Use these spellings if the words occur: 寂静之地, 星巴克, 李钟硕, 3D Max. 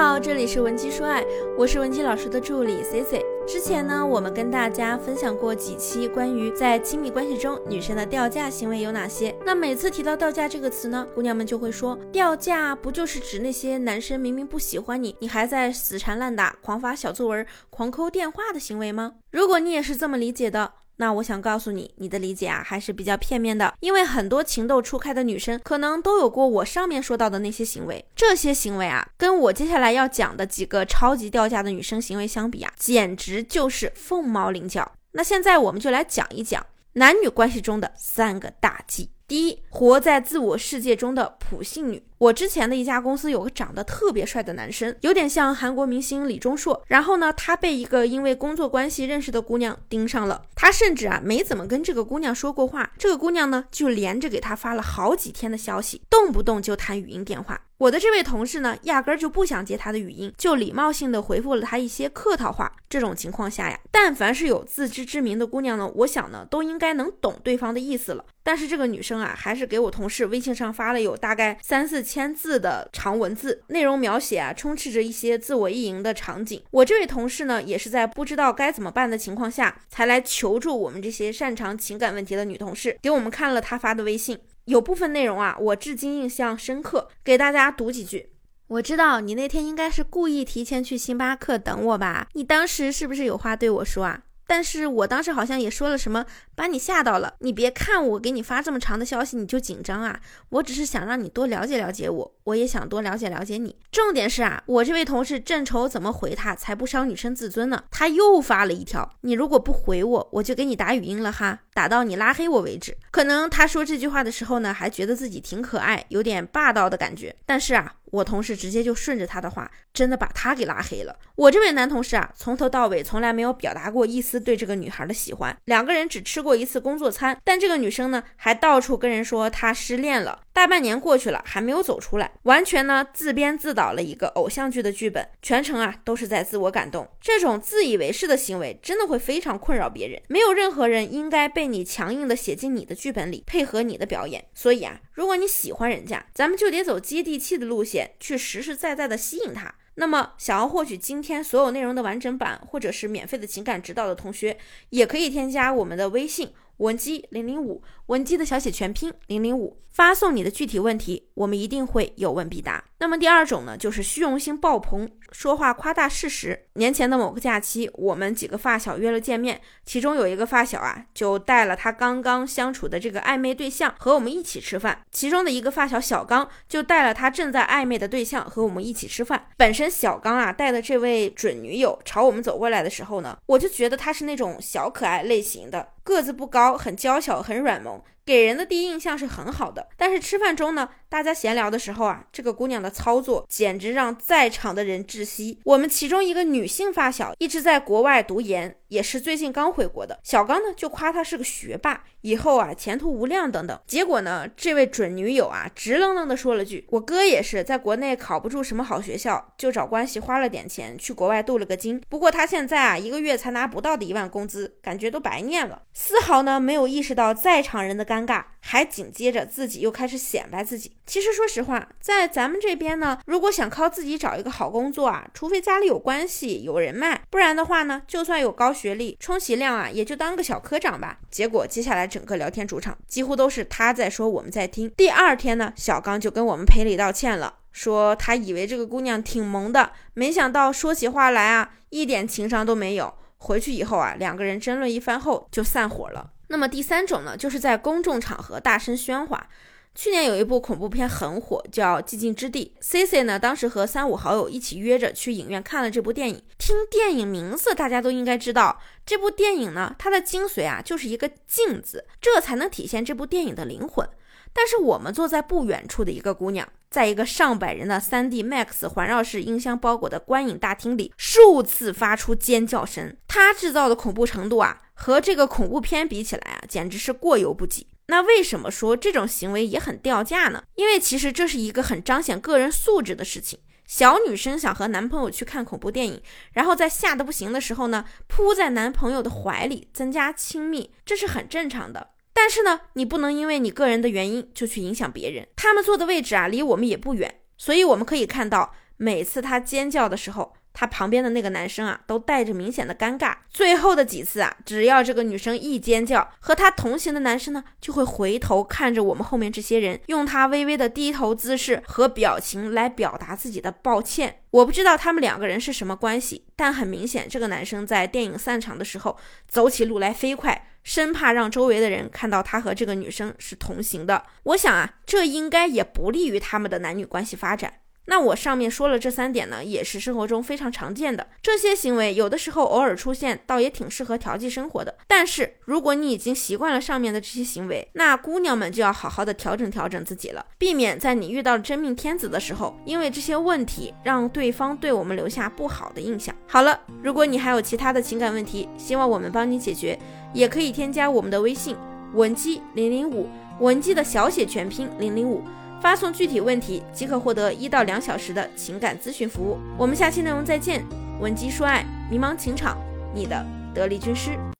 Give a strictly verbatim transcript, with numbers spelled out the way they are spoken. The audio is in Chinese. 好，这里是文姬说爱，我是文姬老师的助理 C C。 之前呢，我们跟大家分享过几期关于在亲密关系中女生的掉价行为有哪些。那每次提到掉价这个词呢，姑娘们就会说，掉价不就是指那些男生明明不喜欢你，你还在死缠烂打、狂发小作文、狂抠电话的行为吗？如果你也是这么理解的，那我想告诉你，你的理解啊还是比较片面的，因为很多情窦初开的女生可能都有过我上面说到的那些行为。这些行为啊，跟我接下来要讲的几个超级掉价的女生行为相比啊，简直就是凤毛麟角。那现在我们就来讲一讲男女关系中的三个大忌。第一，活在自我世界中的普信女。我之前的一家公司有个长得特别帅的男生，有点像韩国明星李钟硕，然后呢，他被一个因为工作关系认识的姑娘盯上了。他甚至啊没怎么跟这个姑娘说过话，这个姑娘呢就连着给他发了好几天的消息，动不动就谈语音电话。我的这位同事呢，压根儿就不想接他的语音，就礼貌性的回复了他一些客套话。这种情况下呀，但凡是有自知之明的姑娘呢，我想呢都应该能懂对方的意思了。但是这个女生啊，还是给我同事微信上发了有大概三四千字的长文字，内容描写啊充斥着一些自我意淫的场景。我这位同事呢，也是在不知道该怎么办的情况下，才来求助我们这些擅长情感问题的女同事，给我们看了她发的微信。有部分内容啊，我至今印象深刻，给大家读几句。我知道你那天应该是故意提前去星巴克等我吧？你当时是不是有话对我说啊？但是我当时好像也说了什么，把你吓到了。你别看我给你发这么长的消息你就紧张啊，我只是想让你多了解了解我，我也想多了解了解你。重点是啊，我这位同事正愁怎么回他才不伤女生自尊呢，他又发了一条，你如果不回我，我就给你打语音了哈，打到你拉黑我为止。可能他说这句话的时候呢，还觉得自己挺可爱，有点霸道的感觉。但是啊，我同事直接就顺着他的话，真的把他给拉黑了。我这位男同事啊，从头到尾从来没有表达过一丝对这个女孩的喜欢，两个人只吃过一次工作餐，但这个女生呢，还到处跟人说她失恋了。大半年过去了，还没有走出来，完全呢自编自导了一个偶像剧的剧本，全程啊都是在自我感动。这种自以为是的行为真的会非常困扰别人，没有任何人应该被你强硬的写进你的剧本里，配合你的表演。所以啊，如果你喜欢人家，咱们就得走接地气的路线，去实实在在的吸引他。那么想要获取今天所有内容的完整版或者是免费的情感指导的同学，也可以添加我们的微信文姬零零五，文姬的小写全拼零零五，发送你的具体问题，我们一定会有问必答。那么第二种呢，就是虚荣心爆棚，说话夸大事实。年前的某个假期，我们几个发小约了见面，其中有一个发小啊，就带了他刚刚相处的这个暧昧对象和我们一起吃饭。其中的一个发小小刚就带了他正在暧昧的对象和我们一起吃饭。本身小刚啊带的这位准女友朝我们走过来的时候呢，我就觉得他是那种小可爱类型的，个子不高，很娇小，很软萌，给人的第一印象是很好的。但是吃饭中呢，大家闲聊的时候啊，这个姑娘的操作简直让在场的人窒息。我们其中一个女性发小一直在国外读研，也是最近刚回国的，小刚呢就夸她是个学霸，以后啊前途无量等等。结果呢，这位准女友啊直愣愣的说了句，我哥也是在国内考不住什么好学校，就找关系花了点钱去国外镀了个金，不过他现在啊一个月才拿不到的一万工资，感觉都白念了。丝毫呢没有意识到在场人的尴尬尴尬，还紧接着自己又开始显摆自己。其实说实话，在咱们这边呢，如果想靠自己找一个好工作啊，除非家里有关系有人脉，不然的话呢，就算有高学历，充其量啊也就当个小科长吧。结果接下来整个聊天主场几乎都是他在说，我们在听。第二天呢，小刚就跟我们赔礼道歉了，说他以为这个姑娘挺萌的，没想到说起话来啊一点情商都没有。回去以后啊，两个人争论一番后就散伙了。那么第三种呢，就是在公众场合大声喧哗。去年有一部恐怖片很火，叫《寂静之地》。 C C 呢当时和三五好友一起约着去影院看了这部电影。听电影名字大家都应该知道，这部电影呢它的精髓啊就是一个静字，这才能体现这部电影的灵魂。但是我们坐在不远处的一个姑娘，在一个上百人的 三D Max 环绕式音箱包裹的观影大厅里，数次发出尖叫声。她制造的恐怖程度啊，和这个恐怖片比起来啊，简直是过犹不及。那为什么说这种行为也很掉价呢？因为其实这是一个很彰显个人素质的事情。小女生想和男朋友去看恐怖电影，然后在吓得不行的时候呢，扑在男朋友的怀里，增加亲密，这是很正常的。但是呢，你不能因为你个人的原因就去影响别人。他们坐的位置啊，离我们也不远，所以我们可以看到每次他尖叫的时候，他旁边的那个男生啊，都带着明显的尴尬。最后的几次啊，只要这个女生一尖叫，和她同行的男生呢，就会回头看着我们后面这些人，用他微微的低头姿势和表情来表达自己的抱歉。我不知道他们两个人是什么关系，但很明显，这个男生在电影散场的时候，走起路来飞快，生怕让周围的人看到他和这个女生是同行的。我想啊，这应该也不利于他们的男女关系发展。那我上面说了这三点呢，也是生活中非常常见的。这些行为有的时候偶尔出现，倒也挺适合调剂生活的。但是如果你已经习惯了上面的这些行为，那姑娘们就要好好的调整调整自己了，避免在你遇到真命天子的时候，因为这些问题让对方对我们留下不好的印象。好了，如果你还有其他的情感问题，希望我们帮你解决，也可以添加我们的微信文姬零零五，文姬的小写全拼零零五，发送具体问题即可获得一到两小时的情感咨询服务。我们下期内容再见，文姬说爱，迷茫情场，你的得力军师。